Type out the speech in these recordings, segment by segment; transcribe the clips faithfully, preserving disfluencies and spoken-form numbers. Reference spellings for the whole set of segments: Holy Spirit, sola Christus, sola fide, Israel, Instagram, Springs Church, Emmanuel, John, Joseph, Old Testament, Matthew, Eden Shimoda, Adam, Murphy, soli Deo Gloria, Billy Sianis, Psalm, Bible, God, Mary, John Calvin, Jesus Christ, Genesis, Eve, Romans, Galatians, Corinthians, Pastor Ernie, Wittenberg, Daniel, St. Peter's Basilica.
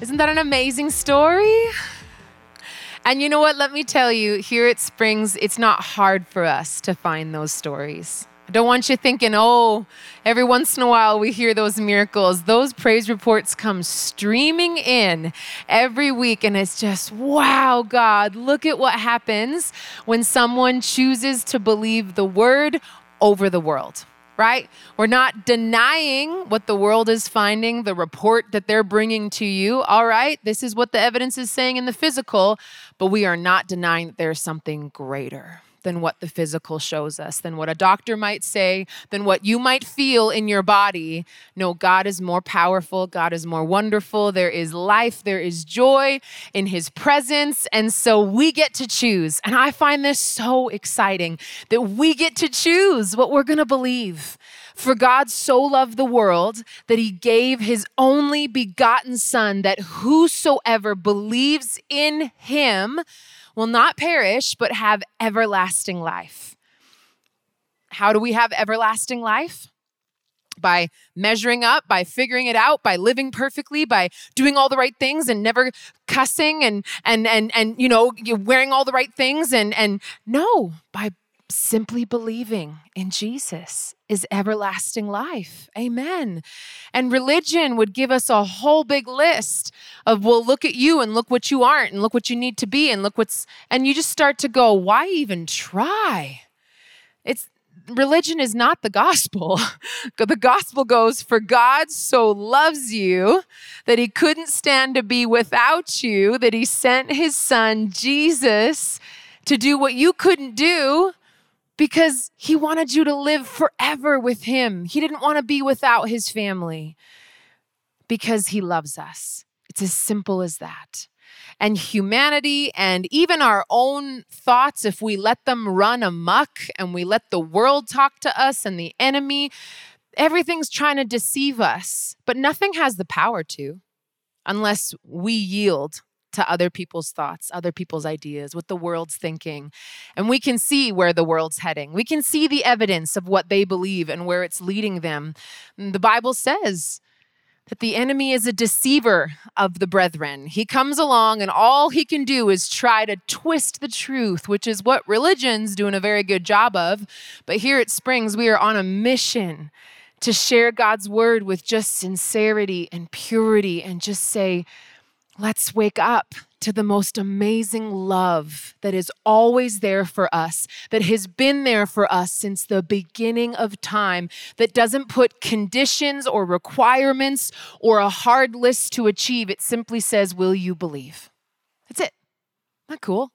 Isn't that an amazing story? And you know what? Let me tell you, here at Springs, it's not hard for us to find those stories. I don't want you thinking, oh, every once in a while we hear those miracles. Those praise reports come streaming in every week, and it's just, wow, God, look at what happens when someone chooses to believe the word over the world. Right? We're not denying what the world is finding, the report that they're bringing to you. All right, this is what the evidence is saying in the physical, but we are not denying that there's something greater than what the physical shows us, than what a doctor might say, than what you might feel in your body. No, God is more powerful. God is more wonderful. There is life. There is joy in his presence. And so we get to choose. And I find this so exciting that we get to choose what we're going to believe. For God so loved the world that he gave his only begotten son, that whosoever believes in him will not perish, but have everlasting life. How do we have everlasting life? By measuring up, by figuring it out, by living perfectly, by doing all the right things and never cussing and, and, and, and you know, wearing all the right things. And, and no, by simply believing in Jesus is everlasting life. Amen. And religion would give us a whole big list of, well, look at you and look what you aren't and look what you need to be and look what's, and you just start to go, why even try? It's, religion is not the gospel. The gospel goes, for God so loves you that he couldn't stand to be without you, that he sent his son, Jesus, to do what you couldn't do, because he wanted you to live forever with him. He didn't want to be without his family because he loves us. It's as simple as that. And humanity and even our own thoughts, if we let them run amok and we let the world talk to us and the enemy, everything's trying to deceive us, but nothing has the power to unless we yield to other people's thoughts, other people's ideas, what the world's thinking. And we can see where the world's heading. We can see the evidence of what they believe and where it's leading them. The Bible says that the enemy is a deceiver of the brethren. He comes along and all he can do is try to twist the truth, which is what religion's doing a very good job of. But here at Springs, we are on a mission to share God's word with just sincerity and purity and just say, let's wake up to the most amazing love that is always there for us, that has been there for us since the beginning of time, that doesn't put conditions or requirements or a hard list to achieve. It simply says, will you believe? That's it. Not cool.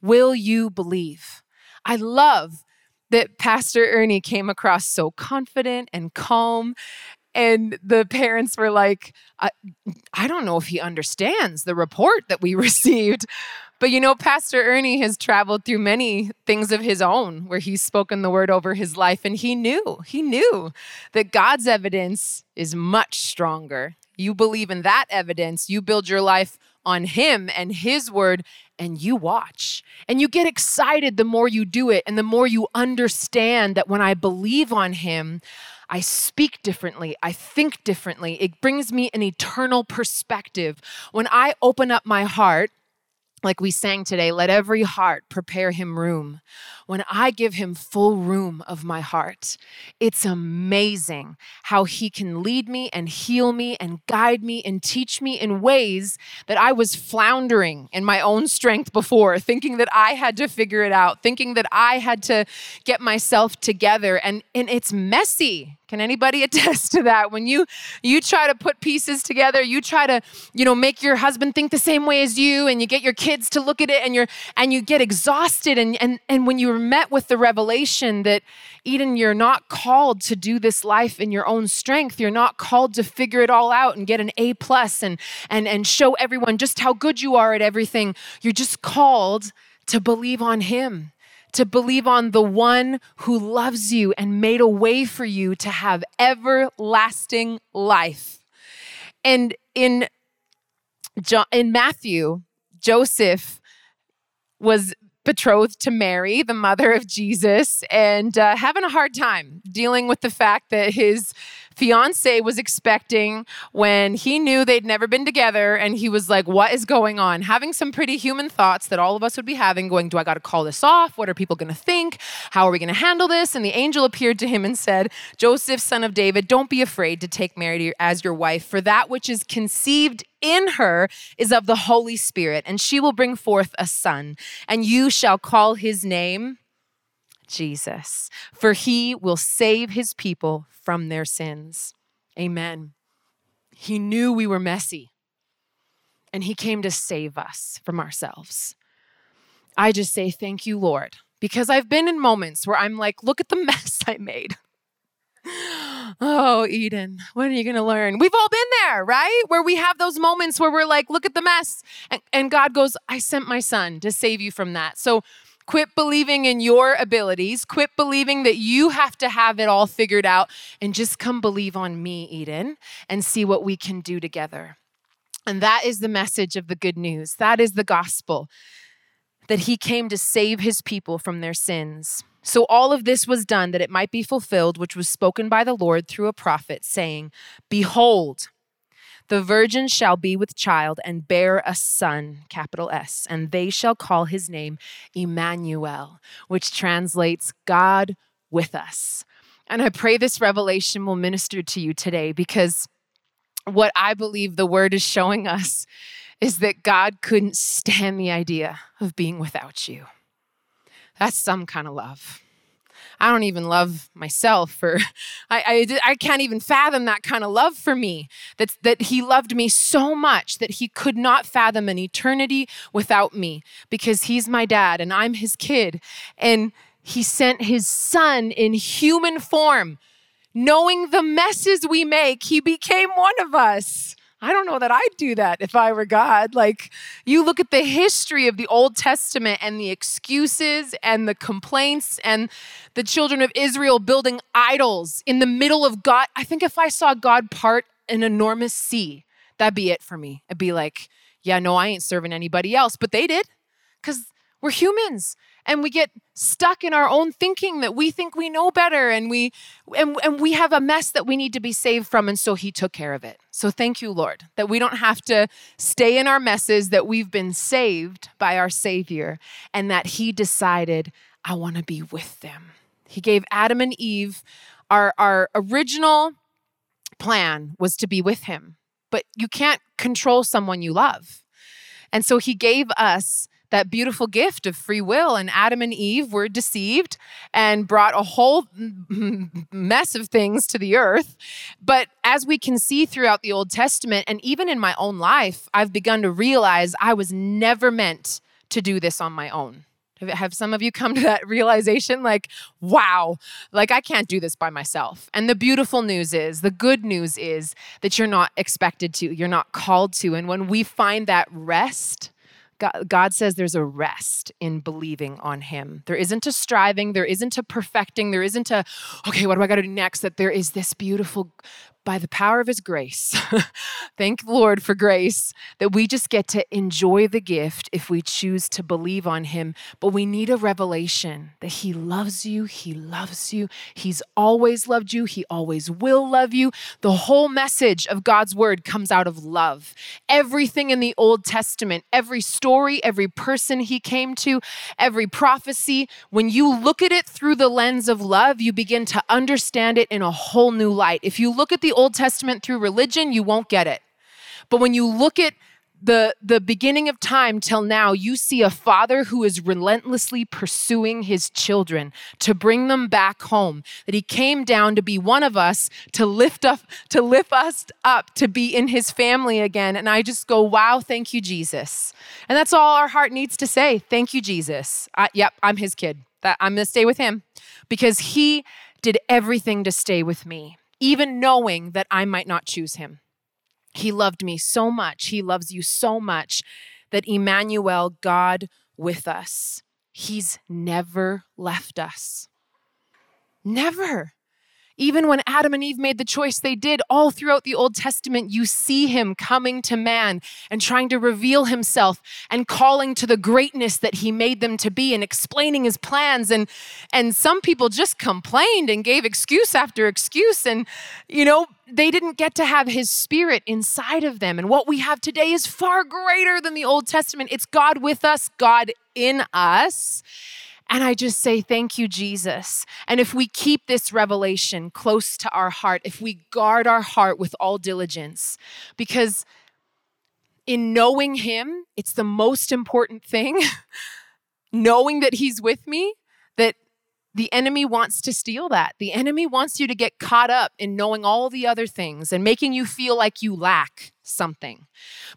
Will you believe? I love that Pastor Ernie came across so confident and calm. And the parents were like, I, I don't know if he understands the report that we received. But you know, Pastor Ernie has traveled through many things of his own where he's spoken the word over his life. And he knew, he knew that God's evidence is much stronger. You believe in that evidence. You build your life on him and his word, and you watch. And you get excited the more you do it and the more you understand that when I believe on him, I speak differently. I think differently. It brings me an eternal perspective. When I open up my heart, like we sang today, let every heart prepare him room. When I give him full room of my heart, it's amazing how he can lead me and heal me and guide me and teach me in ways that I was floundering in my own strength before, thinking that I had to figure it out, thinking that I had to get myself together. And, and it's messy. Can anybody attest to that? When you you try to put pieces together, you try to, you know, make your husband think the same way as you, and you get your kids to look at it, and you're and you get exhausted. And and and when you met with the revelation that, Eden, you're not called to do this life in your own strength. You're not called to figure it all out and get an A plus and, and, and show everyone just how good you are at everything. You're just called to believe on him, to believe on the one who loves you and made a way for you to have everlasting life. And in John, in Matthew, Joseph was betrothed to Mary, the mother of Jesus, and uh, having a hard time dealing with the fact that his fiance was expecting when he knew they'd never been together. And he was like, what is going on? Having some pretty human thoughts that all of us would be having, going, do I got to call this off? What are people going to think? How are we going to handle this? And the angel appeared to him and said, Joseph, son of David, don't be afraid to take Mary as your wife, for that which is conceived in her is of the Holy Spirit, and she will bring forth a son, and you shall call his name Jesus, for he will save his people from their sins. Amen. He knew we were messy, and he came to save us from ourselves. I just say, thank you, Lord, because I've been in moments where I'm like, look at the mess I made. Oh, Eden, when are you going to learn? We've all been there, right? Where we have those moments where we're like, look at the mess. And, and God goes, I sent my son to save you from that. So quit believing in your abilities. Quit believing that you have to have it all figured out, and just come believe on me, Eden, and see what we can do together. And that is the message of the good news. That is the gospel, that he came to save his people from their sins. So all of this was done that it might be fulfilled, which was spoken by the Lord through a prophet, saying, behold, the virgin shall be with child and bear a son, capital S, and they shall call his name Emmanuel, which translates God with us. And I pray this revelation will minister to you today, because what I believe the word is showing us is that God couldn't stand the idea of being without you. That's some kind of love. I don't even love myself, or I, I, I can't even fathom that kind of love for me, that, that he loved me so much that he could not fathom an eternity without me, because he's my dad and I'm his kid. And he sent his son in human form. Knowing the messes we make, he became one of us. I don't know that I'd do that if I were God. Like, you look at the history of the Old Testament and the excuses and the complaints and the children of Israel building idols in the middle of God. I think if I saw God part an enormous sea, that'd be it for me. I'd be like, yeah, no, I ain't serving anybody else. But they did, because we're humans. And we get stuck in our own thinking that we think we know better, and we and, and we have a mess that we need to be saved from, and so he took care of it. So thank you, Lord, that we don't have to stay in our messes, that we've been saved by our Savior, and that he decided, I want to be with them. He gave Adam and Eve, our, our original plan was to be with him, but you can't control someone you love. And so he gave us that beautiful gift of free will. And Adam and Eve were deceived and brought a whole mess of things to the earth. But as we can see throughout the Old Testament, and even in my own life, I've begun to realize I was never meant to do this on my own. Have some of you come to that realization? Like, wow, like I can't do this by myself. And the beautiful news is, the good news is that you're not expected to, you're not called to. And when we find that rest, God says there's a rest in believing on him. There isn't a striving, there isn't a perfecting, there isn't a, okay, what do I got to do next? That there is this beautiful, by the power of his grace, thank the Lord for grace, that we just get to enjoy the gift if we choose to believe on him. But we need a revelation that he loves you, he loves you, he's always loved you, he always will love you. The whole message of God's word comes out of love. Everything in the Old Testament, every story, every person he came to, every prophecy, when you look at it through the lens of love, you begin to understand it in a whole new light. If you look at the Old Testament through religion, you won't get it. But when you look at the, the beginning of time till now, you see a father who is relentlessly pursuing his children to bring them back home, that he came down to be one of us, to lift up, to lift us up, to be in his family again. And I just go, wow, thank you, Jesus. And that's all our heart needs to say. Thank you, Jesus. I, yep, I'm his kid. that I'm going to stay with him because he did everything to stay with me, even knowing that I might not choose him. He loved me so much. He loves you so much that Emmanuel, God with us, he's never left us. Never. Even when Adam and Eve made the choice they did, all throughout the Old Testament, you see him coming to man and trying to reveal himself and calling to the greatness that he made them to be and explaining his plans. And, and some people just complained and gave excuse after excuse. And, you know, they didn't get to have his spirit inside of them. And what we have today is far greater than the Old Testament. It's God with us, God in us. And I just say, thank you, Jesus. And if we keep this revelation close to our heart, if we guard our heart with all diligence, because in knowing him, it's the most important thing, knowing that he's with me, that the enemy wants to steal that. The enemy wants you to get caught up in knowing all the other things and making you feel like you lack something.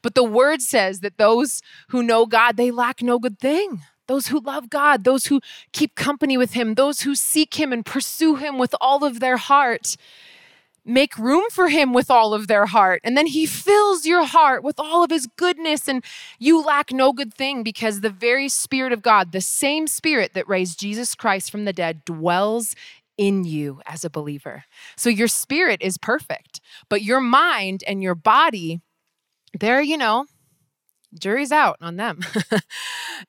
But the word says that those who know God, they lack no good thing. Those who love God, those who keep company with him, those who seek him and pursue him with all of their heart, make room for him with all of their heart. And then he fills your heart with all of his goodness and you lack no good thing because the very Spirit of God, the same Spirit that raised Jesus Christ from the dead, dwells in you as a believer. So your spirit is perfect, but your mind and your body, they're, you know, jury's out on them.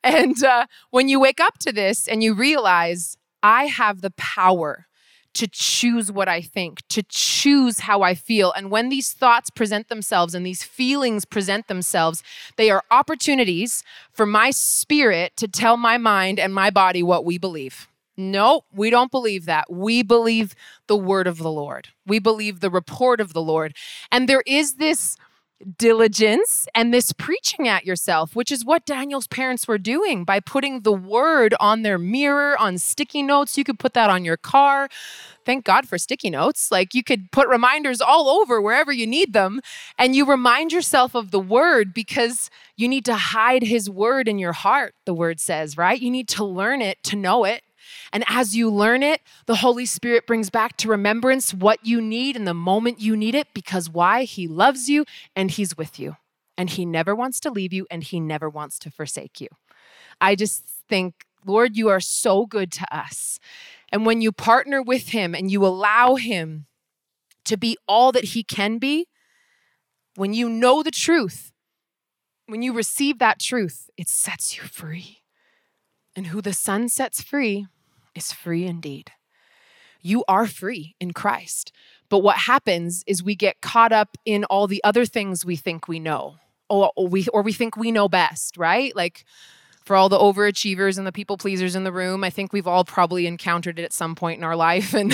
And uh, when you wake up to this and you realize I have the power to choose what I think, to choose how I feel. And when these thoughts present themselves and these feelings present themselves, they are opportunities for my spirit to tell my mind and my body what we believe. No, we don't believe that. We believe the word of the Lord. We believe the report of the Lord. And there is this diligence and this preaching at yourself, which is what Daniel's parents were doing by putting the word on their mirror, on sticky notes. You could put that on your car. Thank God for sticky notes. Like you could put reminders all over wherever you need them. And you remind yourself of the word because you need to hide his word in your heart, the word says, right? You need to learn it to know it. And as you learn it, the Holy Spirit brings back to remembrance what you need in the moment you need it, because why? He loves you and he's with you and he never wants to leave you and he never wants to forsake you. I just think, Lord, you are so good to us. And when you partner with him and you allow him to be all that he can be, when you know the truth, when you receive that truth, it sets you free. And who the Son sets free is free indeed. You are free in Christ. But what happens is we get caught up in all the other things we think we know, or we, or we think we know best, right? Like for all the overachievers and the people pleasers in the room, I think we've all probably encountered it at some point in our life. And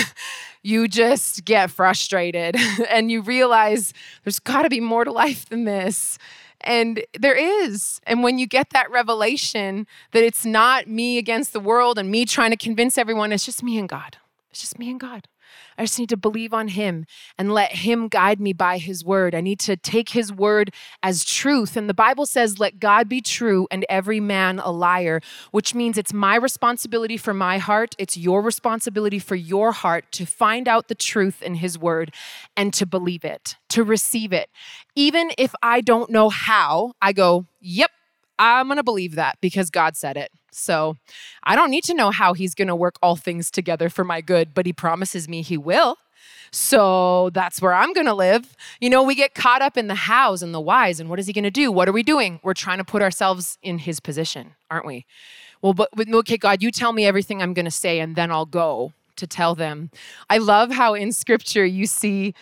you just get frustrated and you realize there's gotta be more to life than this. And there is. And when you get that revelation that it's not me against the world and me trying to convince everyone, it's just me and God. It's just me and God. I just need to believe on him and let him guide me by his word. I need to take his word as truth. And the Bible says, let God be true and every man a liar, which means it's my responsibility for my heart. It's your responsibility for your heart to find out the truth in his word and to believe it, to receive it. Even if I don't know how, I go, yep, I'm going to believe that because God said it. So I don't need to know how he's going to work all things together for my good, but he promises me he will. So that's where I'm going to live. You know, we get caught up in the hows and the whys and what is he going to do? What are we doing? We're trying to put ourselves in his position, aren't we? Well, but okay, God, you tell me everything I'm going to say and then I'll go to tell them. I love how in scripture you see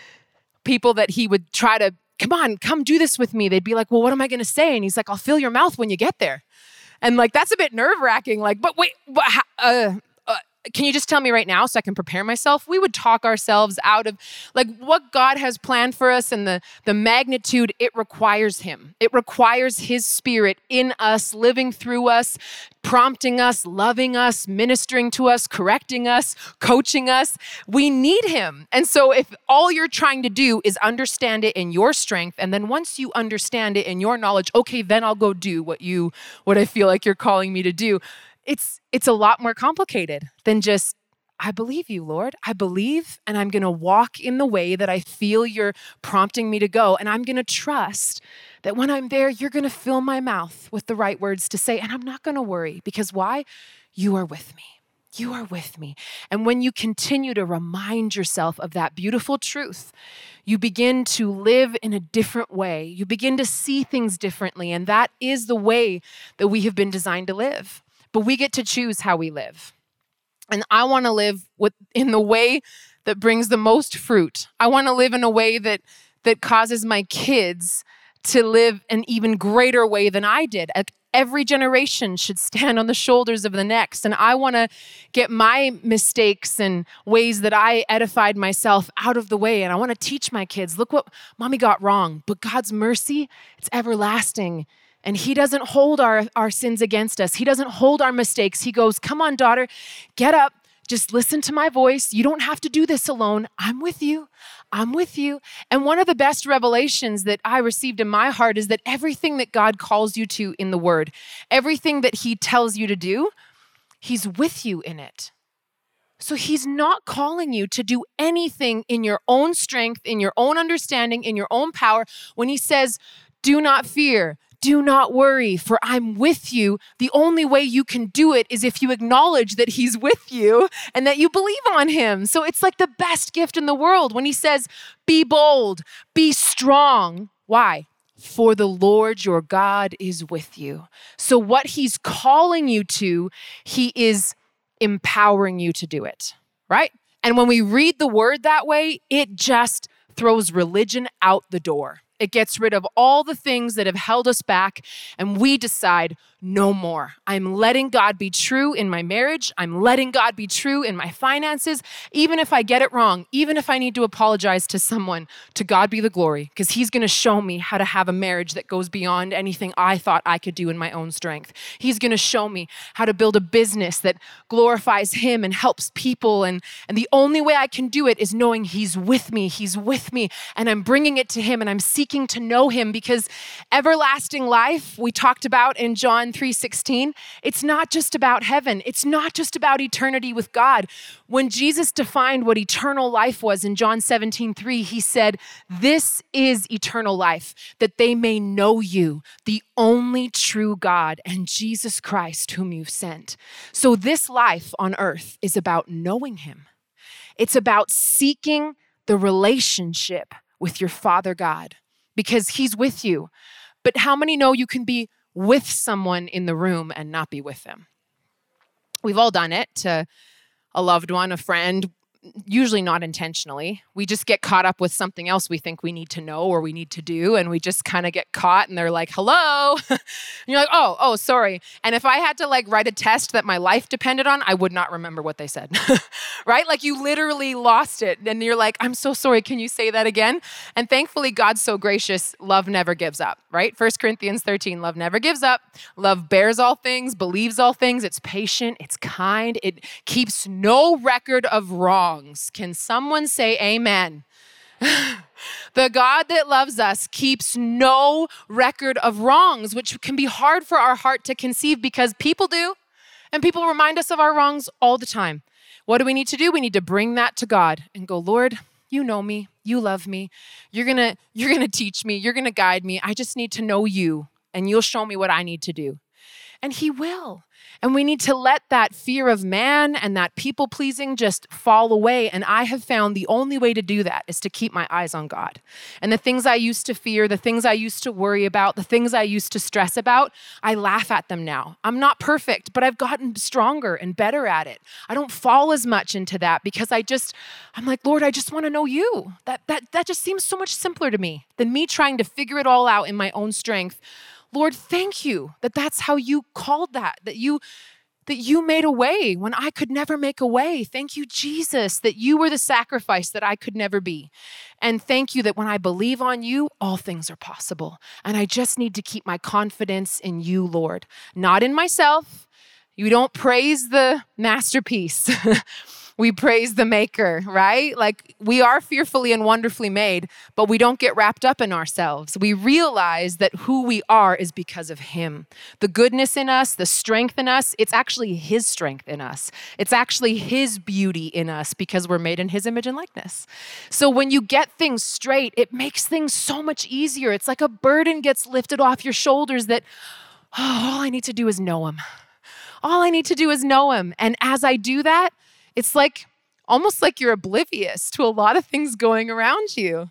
people that he would try to, come on, come do this with me. They'd be like, well, what am I going to say? And he's like, I'll fill your mouth when you get there. And like, that's a bit nerve wracking. Like, but wait, but how, uh, uh, can you just tell me right now so I can prepare myself? We would talk ourselves out of like what God has planned for us and the, the magnitude it requires him. It requires his spirit in us, living through us, prompting us, loving us, ministering to us, correcting us, coaching us. We need him. And so if all you're trying to do is understand it in your strength, and then once you understand it in your knowledge, okay, then I'll go do what you, what I feel like you're calling me to do. it's it's a lot more complicated than just, I believe you, Lord. I believe, and I'm going to walk in the way that I feel you're prompting me to go. And I'm going to trust that when I'm there, you're going to fill my mouth with the right words to say. And I'm not going to worry, because why? You are with me. You are with me. And when you continue to remind yourself of that beautiful truth, you begin to live in a different way. You begin to see things differently. And that is the way that we have been designed to live. But we get to choose how we live. And I want to live with, in the way that brings the most fruit. I want to live in a way that that causes my kids to live an even greater way than I did. Every generation should stand on the shoulders of the next. And I want to get my mistakes and ways that I edified myself out of the way. And I want to teach my kids, look what mommy got wrong. But God's mercy, it's everlasting. And he doesn't hold our, our sins against us. He doesn't hold our mistakes. He goes, come on, daughter, get up. Just listen to my voice. You don't have to do this alone. I'm with you. I'm with you. And one of the best revelations that I received in my heart is that everything that God calls you to in the Word, everything that he tells you to do, he's with you in it. So he's not calling you to do anything in your own strength, in your own understanding, in your own power. When he says, do not fear, do not worry, for I'm with you. The only way you can do it is if you acknowledge that he's with you and that you believe on him. So it's like the best gift in the world when he says, be bold, be strong. Why? For the Lord your God is with you. So what he's calling you to, he is empowering you to do it, right? And when we read the word that way, it just throws religion out the door. It gets rid of all the things that have held us back, and we decide no more. I'm letting God be true in my marriage. I'm letting God be true in my finances. Even if I get it wrong, even if I need to apologize to someone, to God be the glory, because he's going to show me how to have a marriage that goes beyond anything I thought I could do in my own strength. He's going to show me how to build a business that glorifies him and helps people. And, and the only way I can do it is knowing he's with me. He's with me, and I'm bringing it to him, and I'm seeking to know him, because everlasting life we talked about in John three sixteen, it's not just about heaven. It's not just about eternity with God. When Jesus defined what eternal life was in John seventeen three, he said, this is eternal life, that they may know you, the only true God, and Jesus Christ whom you've sent. So this life on earth is about knowing him. It's about seeking the relationship with your Father God, because he's with you. But how many know you can be with someone in the room and not be with them? We've all done it to a loved one, a friend, usually not intentionally. We just get caught up with something else we think we need to know or we need to do, and we just kind of get caught, and they're like, hello. And you're like, oh, oh, sorry. And if I had to like write a test that my life depended on, I would not remember what they said, right? Like you literally lost it. And you're like, I'm so sorry. Can you say that again? And thankfully, God's so gracious. Love never gives up, right? First Corinthians thirteen, love never gives up. Love bears all things, believes all things. It's patient. It's kind. It keeps no record of wrong. Can someone say amen? The God that loves us keeps no record of wrongs, which can be hard for our heart to conceive because people do, and people remind us of our wrongs all the time. What do we need to do? We need to bring that to God and go, Lord, you know me, you love me, you're gonna, you're gonna teach me, you're gonna guide me. I just need to know you, and you'll show me what I need to do. And he will. And we need to let that fear of man and that people pleasing just fall away. And I have found the only way to do that is to keep my eyes on God. And the things I used to fear, the things I used to worry about, the things I used to stress about, I laugh at them now. I'm not perfect, but I've gotten stronger and better at it. I don't fall as much into that because I just, I'm like, Lord, I just want to know you. That, that, that just seems so much simpler to me than me trying to figure it all out in my own strength. Lord, thank you that that's how you called that, that you that you made a way when I could never make a way. Thank you, Jesus, that you were the sacrifice that I could never be. And thank you that when I believe on you, all things are possible. And I just need to keep my confidence in you, Lord, not in myself. You don't praise the masterpiece. We praise the maker, right? Like we are fearfully and wonderfully made, but we don't get wrapped up in ourselves. We realize that who we are is because of him. The goodness in us, the strength in us, it's actually his strength in us. It's actually his beauty in us because we're made in his image and likeness. So when you get things straight, it makes things so much easier. It's like a burden gets lifted off your shoulders that, oh, all I need to do is know him. All I need to do is know him. And as I do that, it's like, almost like you're oblivious to a lot of things going around you.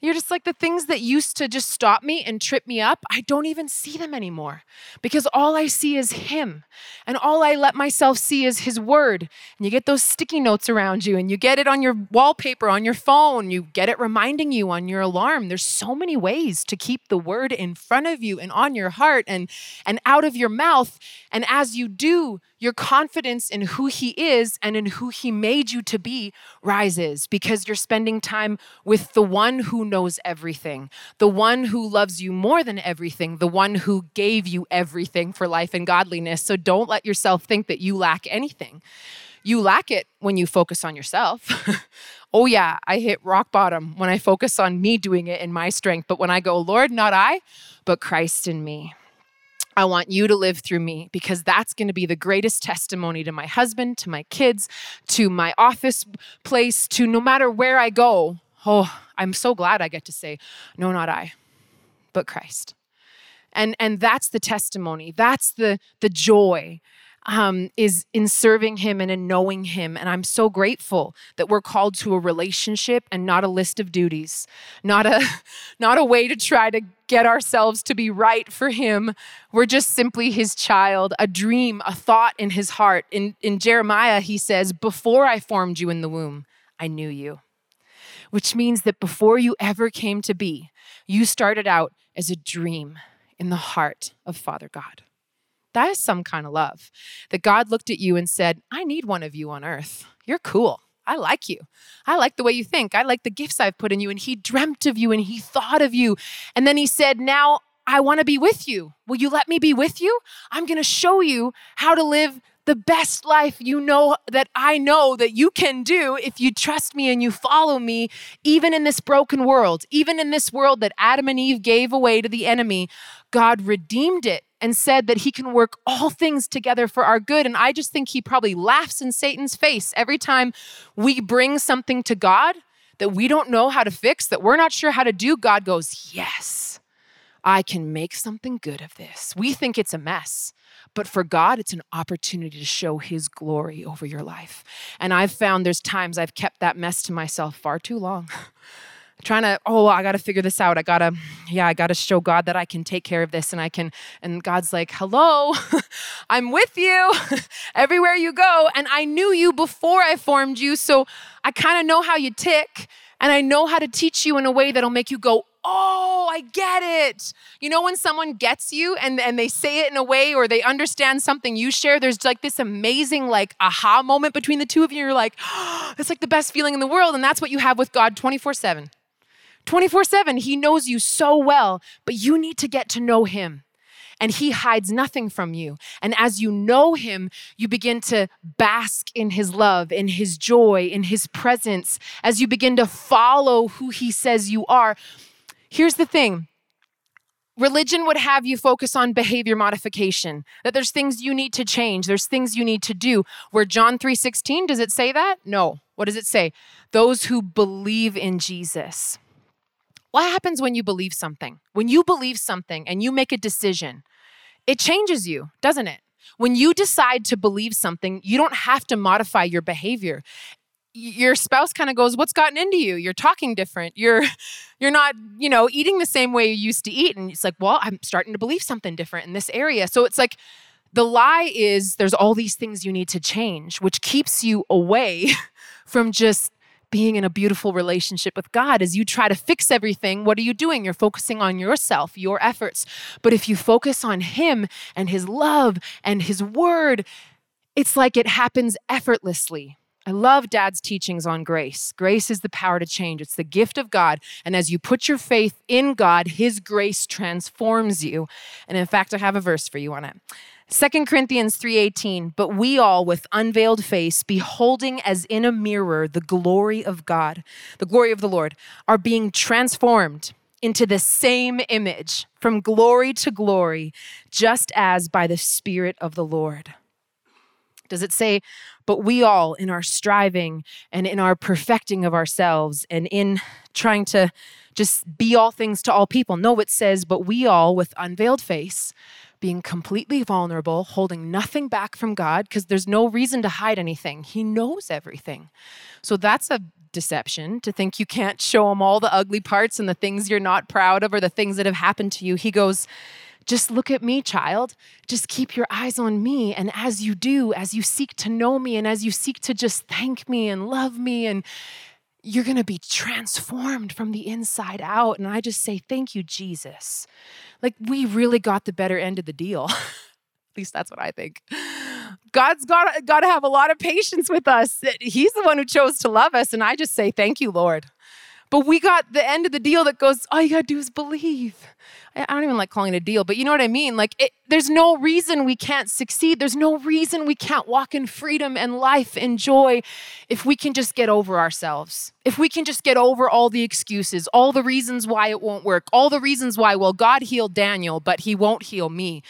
You're just like the things that used to just stop me and trip me up, I don't even see them anymore because all I see is him and all I let myself see is his word. And you get those sticky notes around you and you get it on your wallpaper, on your phone, you get it reminding you on your alarm. There's so many ways to keep the word in front of you and on your heart and, and out of your mouth. And as you do, your confidence in who he is and in who he made you to be rises because you're spending time with the one who knows everything, the one who loves you more than everything, the one who gave you everything for life and godliness. So don't let yourself think that you lack anything. You lack it when you focus on yourself. Oh yeah, I hit rock bottom when I focus on me doing it in my strength. But when I go, Lord, not I, but Christ in me. I want you to live through me because that's going to be the greatest testimony to my husband, to my kids, to my office place, to no matter where I go. Oh, I'm so glad I get to say, no, not I, but Christ. And and that's the testimony. That's the the joy um, is in serving him and in knowing him. And I'm so grateful that we're called to a relationship and not a list of duties, not a not a way to try to get ourselves to be right for him. We're just simply his child, a dream, a thought in his heart. In, in Jeremiah, he says, before I formed you in the womb, I knew you. Which means that before you ever came to be, you started out as a dream in the heart of Father God. That is some kind of love. That God looked at you and said, I need one of you on earth. You're cool. I like you. I like the way you think. I like the gifts I've put in you. And he dreamt of you and he thought of you. And then he said, now I want to be with you. Will you let me be with you? I'm going to show you how to live the best life you know that I know that you can do if you trust me and you follow me, even in this broken world, even in this world that Adam and Eve gave away to the enemy, God redeemed it and said that he can work all things together for our good. And I just think he probably laughs in Satan's face every time we bring something to God that we don't know how to fix, that we're not sure how to do. God goes, yes, I can make something good of this. We think it's a mess. But for God, it's an opportunity to show his glory over your life. And I've found there's times I've kept that mess to myself far too long. Trying to, oh, I got to figure this out. I got to, yeah, I got to show God that I can take care of this and I can, and God's like, hello, I'm with you everywhere you go. And I knew you before I formed you. So I kind of know how you tick and I know how to teach you in a way that'll make you go, oh, I get it. You know, when someone gets you and, and they say it in a way or they understand something you share, there's like this amazing like aha moment between the two of you. You're like, oh, that's like the best feeling in the world. And that's what you have with God twenty-four seven. twenty-four seven, he knows you so well, but you need to get to know him. And he hides nothing from you. And as you know him, you begin to bask in his love, in his joy, in his presence. As you begin to follow who he says you are, here's the thing. Religion would have you focus on behavior modification, that there's things you need to change. There's things you need to do. Where John three sixteen, does it say that? No. What does it say? Those who believe in Jesus. What happens when you believe something? When you believe something and you make a decision, it changes you, doesn't it? When you decide to believe something, you don't have to modify your behavior. Your spouse kind of goes, what's gotten into you? You're talking different. You're you're not, you know, eating the same way you used to eat. And it's like, well, I'm starting to believe something different in this area. So it's like the lie is there's all these things you need to change, which keeps you away from just being in a beautiful relationship with God. As you try to fix everything, what are you doing? You're focusing on yourself, your efforts. But if you focus on him and his love and his word, it's like it happens effortlessly. I love Dad's teachings on grace. Grace is the power to change. It's the gift of God. And as you put your faith in God, his grace transforms you. And in fact, I have a verse for you on it. Second Corinthians three eighteen, but we all with unveiled face, beholding as in a mirror the glory of God, the glory of the Lord, are being transformed into the same image from glory to glory, just as by the Spirit of the Lord. Does it say, but we all in our striving and in our perfecting of ourselves and in trying to just be all things to all people? No, it says, but we all with unveiled face, being completely vulnerable, holding nothing back from God, because there's no reason to hide anything. He knows everything. So that's a deception to think you can't show him all the ugly parts and the things you're not proud of or the things that have happened to you. He goes, just look at me, child. Just keep your eyes on me. And as you do, as you seek to know me and as you seek to just thank me and love me, and you're going to be transformed from the inside out. And I just say, thank you, Jesus. Like, we really got the better end of the deal. At least that's what I think. God's got, got to have a lot of patience with us. He's the one who chose to love us. And I just say, thank you, Lord. But we got the end of the deal that goes, all you got to do is believe. I don't even like calling it a deal, but you know what I mean? Like, it, there's no reason we can't succeed. There's no reason we can't walk in freedom and life and joy if we can just get over ourselves. If we can just get over all the excuses, all the reasons why it won't work, all the reasons why, well, God healed Daniel, but he won't heal me.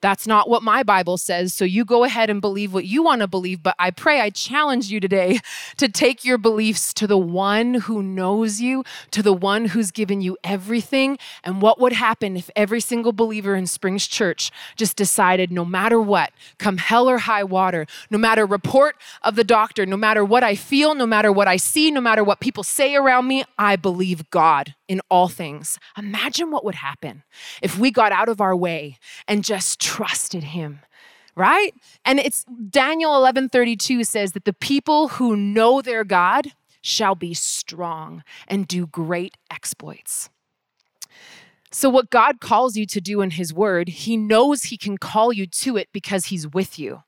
That's not what my Bible says. So you go ahead and believe what you want to believe, but I pray, I challenge you today to take your beliefs to the one who knows you, to the one who's given you everything. And what would happen if every single believer in Springs Church just decided, no matter what, come hell or high water, no matter report of the doctor, no matter what I feel, no matter what I see, no matter what people say around me, I believe God in all things. Imagine what would happen if we got out of our way and just trusted him, right? And it's Daniel eleven thirty-two says that the people who know their God shall be strong and do great exploits. So what God calls you to do in his word, he knows he can call you to it because he's with you.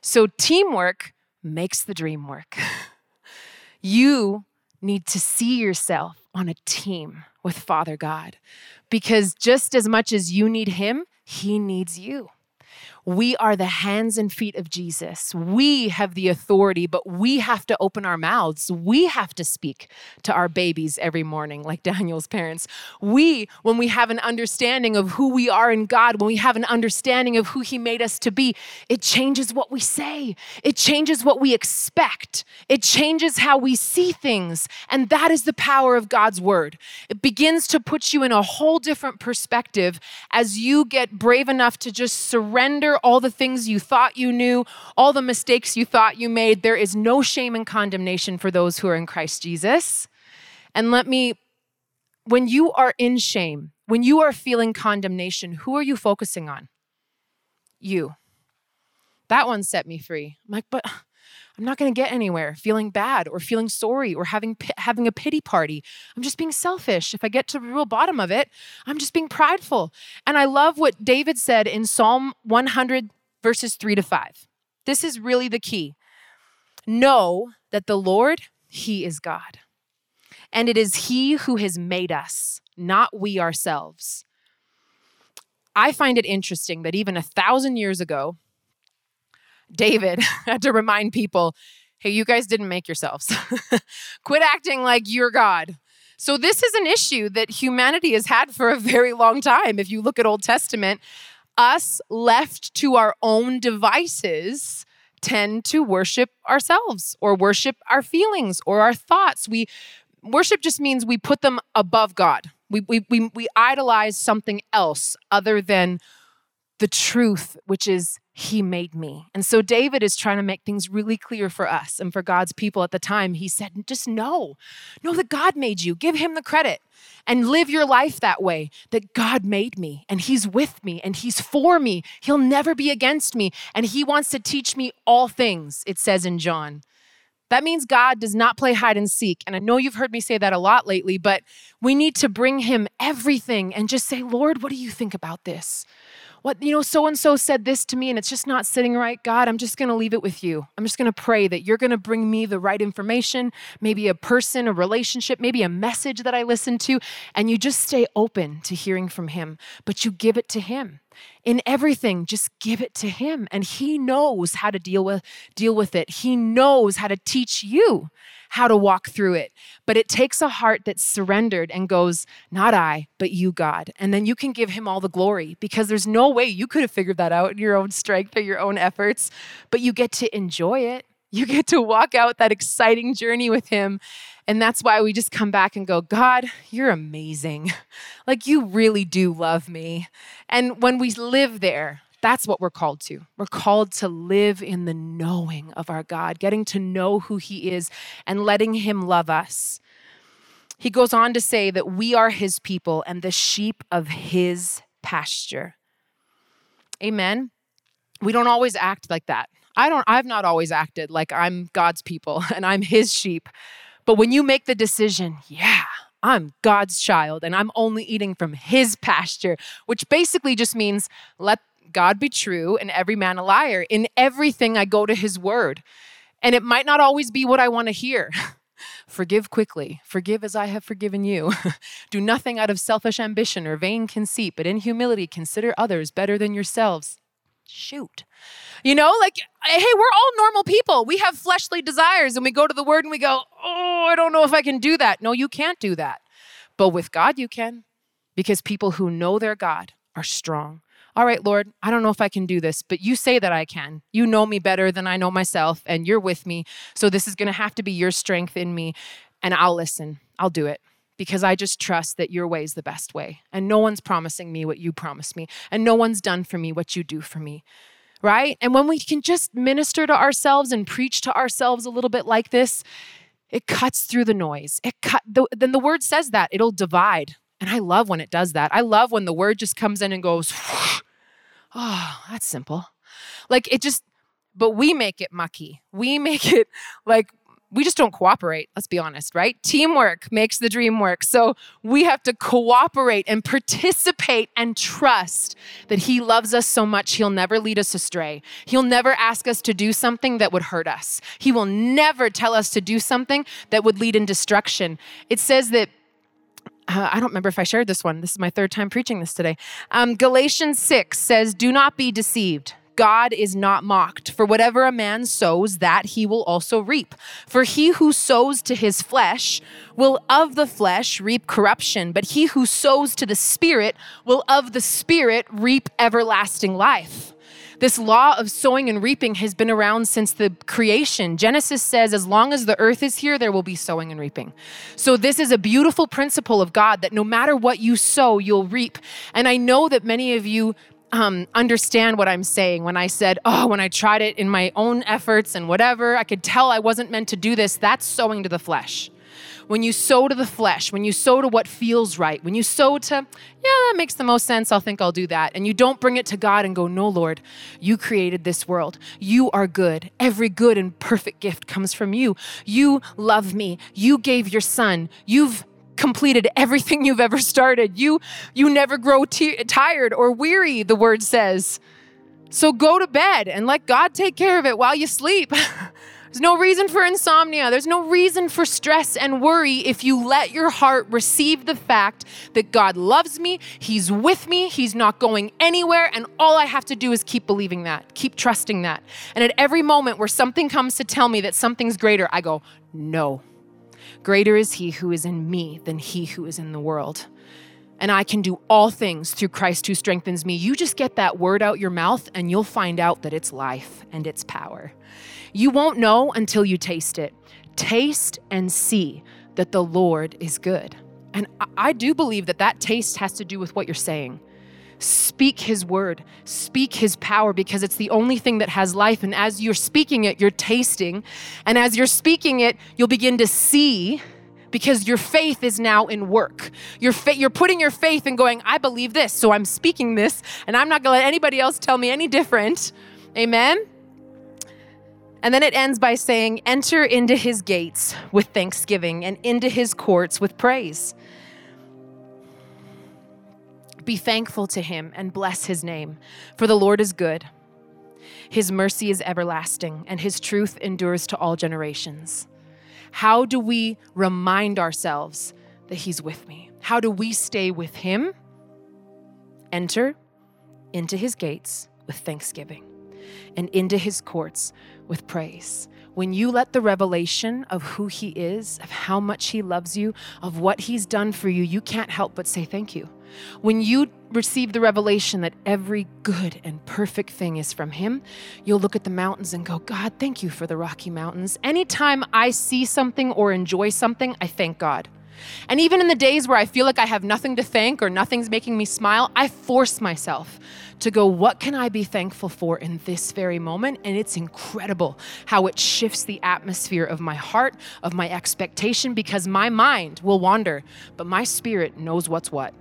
So teamwork makes the dream work. You need to see yourself on a team with Father God, because just as much as you need him, he needs you. We are the hands and feet of Jesus. We have the authority, but we have to open our mouths. We have to speak to our babies every morning, like Daniel's parents. We, when we have an understanding of who we are in God, when we have an understanding of who he made us to be, it changes what we say. It changes what we expect. It changes how we see things. And that is the power of God's word. It begins to put you in a whole different perspective as you get brave enough to just surrender all the things you thought you knew, all the mistakes you thought you made. There is no shame and condemnation for those who are in Christ Jesus. And let me, when you are in shame, when you are feeling condemnation, who are you focusing on? You. That one set me free. I'm like, but I'm not going to get anywhere feeling bad or feeling sorry or having having a pity party. I'm just being selfish. If I get to the real bottom of it, I'm just being prideful. And I love what David said in Psalm one hundred, verses three to five. This is really the key. Know that the Lord, he is God. And it is he who has made us, not we ourselves. I find it interesting that even a thousand years ago, David had to remind people, hey, you guys didn't make yourselves. Quit acting like you're God. So this is an issue that humanity has had for a very long time. If you look at Old Testament, us left to our own devices tend to worship ourselves or worship our feelings or our thoughts. We worship just means we put them above God. We, we, we, we idolize something else other than the truth, which is he made me. And so David is trying to make things really clear for us and for God's people at the time. He said, just know, know that God made you. Give him the credit and live your life that way, that God made me and he's with me and he's for me. He'll never be against me. And he wants to teach me all things, it says in John. That means God does not play hide and seek. And I know you've heard me say that a lot lately, but we need to bring him everything and just say, Lord, what do you think about this? what, you know, so-and-so said this to me and it's just not sitting right. God, I'm just going to leave it with you. I'm just going to pray that you're going to bring me the right information, maybe a person, a relationship, maybe a message that I listen to. And you just stay open to hearing from him, but you give it to him. In everything, just give it to him. And he knows how to deal with, deal with it. He knows how to teach you how to walk through it. But it takes a heart that's surrendered and goes, not I, but you, God. And then you can give him all the glory because there's no way you could have figured that out in your own strength or your own efforts, but you get to enjoy it. You get to walk out that exciting journey with him. And that's why we just come back and go, God, you're amazing. Like you really do love me. And when we live there, that's what we're called to. We're called to live in the knowing of our God, getting to know who he is and letting him love us. He goes on to say that we are his people and the sheep of his pasture. Amen. We don't always act like that. I don't, I've not always acted like I'm God's people and I'm his sheep. But when you make the decision, yeah, I'm God's child and I'm only eating from his pasture, which basically just means let God be true and every man a liar. In everything, I go to his word. And it might not always be what I want to hear. Forgive quickly. Forgive as I have forgiven you. Do nothing out of selfish ambition or vain conceit, but in humility, consider others better than yourselves. Shoot. You know, like, hey, we're all normal people. We have fleshly desires and we go to the word and we go, oh, I don't know if I can do that. No, you can't do that. But with God, you can, because people who know their God are strong. All right, Lord, I don't know if I can do this, but you say that I can. You know me better than I know myself and you're with me. So this is going to have to be your strength in me and I'll listen. I'll do it. Because I just trust that your way is the best way. And no one's promising me what you promise me. And no one's done for me what you do for me, right? And when we can just minister to ourselves and preach to ourselves a little bit like this, it cuts through the noise. It cut. The, then the word says that, it'll divide. And I love when it does that. I love when the word just comes in and goes, oh, that's simple. Like it just, but we make it mucky. We make it like, we just don't cooperate, let's be honest, right? Teamwork makes the dream work. So we have to cooperate and participate and trust that he loves us so much, he'll never lead us astray. He'll never ask us to do something that would hurt us. He will never tell us to do something that would lead in destruction. It says that, uh, I don't remember if I shared this one. This is my third time preaching this today. Um, Galatians six says, do not be deceived. God is not mocked, for whatever a man sows, that he will also reap. For he who sows to his flesh will of the flesh reap corruption, but he who sows to the Spirit will of the Spirit reap everlasting life. This law of sowing and reaping has been around since the creation. Genesis says, as long as the earth is here, there will be sowing and reaping. So this is a beautiful principle of God that no matter what you sow, you'll reap. And I know that many of you Um, understand what I'm saying when I said, oh, when I tried it in my own efforts and whatever, I could tell I wasn't meant to do this. That's sowing to the flesh. When you sow to the flesh, when you sow to what feels right, when you sow to, yeah, that makes the most sense. I'll think I'll do that. And you don't bring it to God and go, no, Lord, you created this world. You are good. Every good and perfect gift comes from you. You love me. You gave your son. You've completed everything you've ever started. You you never grow t- tired or weary, the word says. So go to bed and let God take care of it while you sleep. There's no reason for insomnia. There's no reason for stress and worry if you let your heart receive the fact that God loves me, he's with me, he's not going anywhere, and all I have to do is keep believing that, keep trusting that. And at every moment where something comes to tell me that something's greater, I go, no. Greater is he who is in me than he who is in the world. And I can do all things through Christ who strengthens me. You just get that word out your mouth and you'll find out that it's life and it's power. You won't know until you taste it. Taste and see that the Lord is good. And I do believe that that taste has to do with what you're saying. Speak his word, speak his power, because it's the only thing that has life. And as you're speaking it, you're tasting. And as you're speaking it, you'll begin to see, because your faith is now in work. Your fa- you're putting your faith in going, I believe this, so I'm speaking this, and I'm not gonna let anybody else tell me any different. Amen? And then it ends by saying, enter into his gates with thanksgiving and into his courts with praise. Be thankful to him and bless his name, for the Lord is good. His mercy is everlasting, and his truth endures to all generations. How do we remind ourselves that he's with me? How do we stay with him? Enter into his gates with thanksgiving and into his courts with praise. When you let the revelation of who he is, of how much he loves you, of what he's done for you, you can't help but say thank you. When you receive the revelation that every good and perfect thing is from him, you'll look at the mountains and go, God, thank you for the Rocky Mountains. Anytime I see something or enjoy something, I thank God. And even in the days where I feel like I have nothing to thank or nothing's making me smile, I force myself to go, what can I be thankful for in this very moment? And it's incredible how it shifts the atmosphere of my heart, of my expectation, because my mind will wander, but my spirit knows what's what.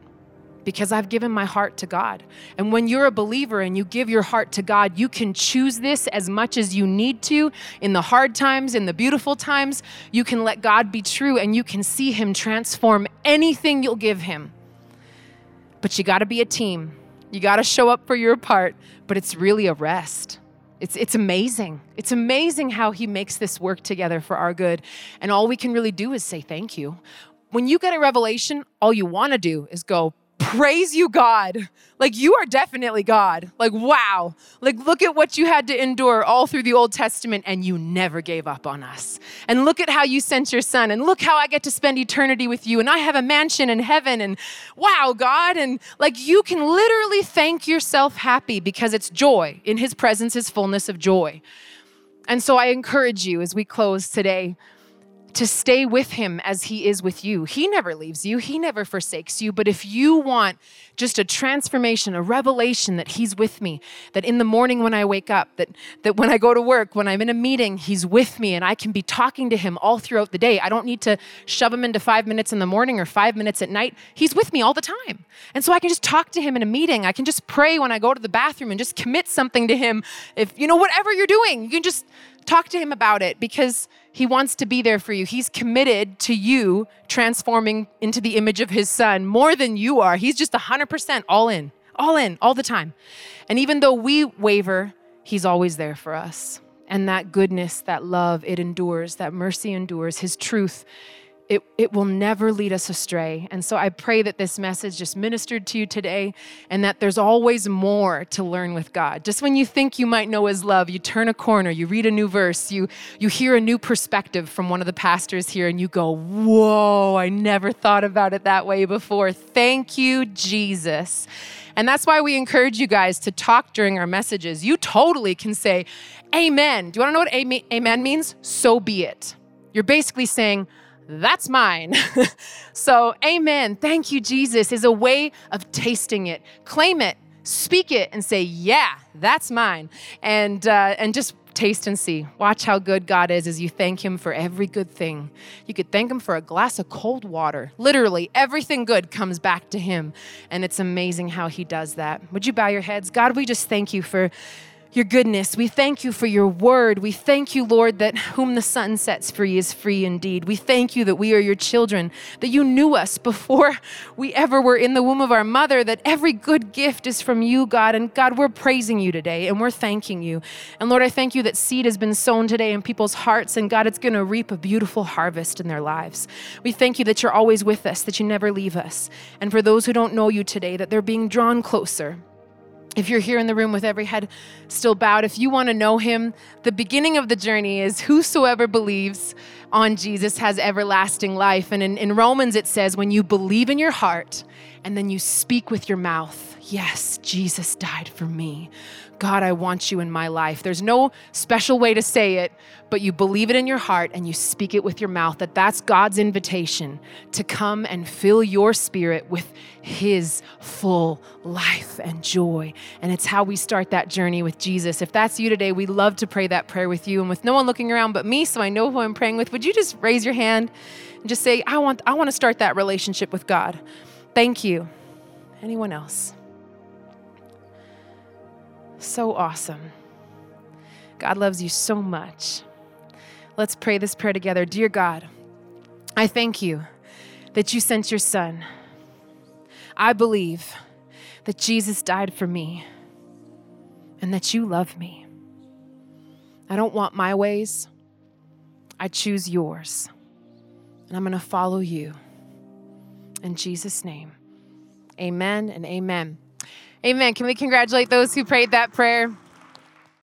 Because I've given my heart to God. And when you're a believer and you give your heart to God, you can choose this as much as you need to in the hard times, in the beautiful times. You can let God be true and you can see him transform anything you'll give him. But you gotta be a team. You gotta show up for your part, but it's really a rest. It's, it's amazing. It's amazing how he makes this work together for our good. And all we can really do is say thank you. When you get a revelation, all you wanna do is go, praise you, God. Like, you are definitely God. Like, wow. Like, look at what you had to endure all through the Old Testament, and you never gave up on us. And look at how you sent your son, and look how I get to spend eternity with you, and I have a mansion in heaven, and wow, God. And like, you can literally thank yourself happy because it's joy. In his presence is fullness of joy. And so I encourage you as we close today to stay with him as he is with you. He never leaves you, he never forsakes you, but if you want just a transformation, a revelation that he's with me, that in the morning when I wake up, that, that when I go to work, when I'm in a meeting, he's with me and I can be talking to him all throughout the day. I don't need to shove him into five minutes in the morning or five minutes at night. He's with me all the time. And so I can just talk to him in a meeting. I can just pray when I go to the bathroom and just commit something to him. If, you know, whatever you're doing, you can just talk to him about it because he wants to be there for you. He's committed to you transforming into the image of his son more than you are. He's just one hundred percent all in, all in, all the time. And even though we waver, he's always there for us. And that goodness, that love, it endures, that mercy endures, his truth, it, it will never lead us astray. And so I pray that this message just ministered to you today and that there's always more to learn with God. Just when you think you might know his love, you turn a corner, you read a new verse, you, you hear a new perspective from one of the pastors here and you go, whoa, I never thought about it that way before. Thank you, Jesus. And that's why we encourage you guys to talk during our messages. You totally can say, amen. Do you wanna know what amen means? So be it. You're basically saying, that's mine. So, amen. Thank you, Jesus, is a way of tasting it. Claim it, speak it, and say, yeah, that's mine. And uh, and just taste and see. Watch how good God is as you thank him for every good thing. You could thank him for a glass of cold water. Literally, everything good comes back to him. And it's amazing how he does that. Would you bow your heads? God, we just thank you for your goodness. We thank you for your word. We thank you, Lord, that whom the Son sets free is free indeed. We thank you that we are your children, that you knew us before we ever were in the womb of our mother, that every good gift is from you, God. And God, we're praising you today and we're thanking you. And Lord, I thank you that seed has been sown today in people's hearts. And God, it's going to reap a beautiful harvest in their lives. We thank you that you're always with us, that you never leave us. And for those who don't know you today, that they're being drawn closer. If you're here in the room with every head still bowed, if you want to know him, the beginning of the journey is whosoever believes on Jesus has everlasting life. And in, in Romans, it says, when you believe in your heart and then you speak with your mouth, yes, Jesus died for me. God, I want you in my life. There's no special way to say it, but you believe it in your heart and you speak it with your mouth, that that's God's invitation to come and fill your spirit with his full life and joy. And it's how we start that journey with Jesus. If that's you today, we love to pray that prayer with you. And with no one looking around but me, so I know who I'm praying with, would you just raise your hand and just say, I want, I want to start that relationship with God. Thank you. Anyone else? So awesome. God loves you so much. Let's pray this prayer together. Dear God, I thank you that you sent your son. I believe that Jesus died for me and that you love me. I don't want my ways. I choose yours. And I'm going to follow you. In Jesus' name, amen and amen. Amen. Can we congratulate those who prayed that prayer?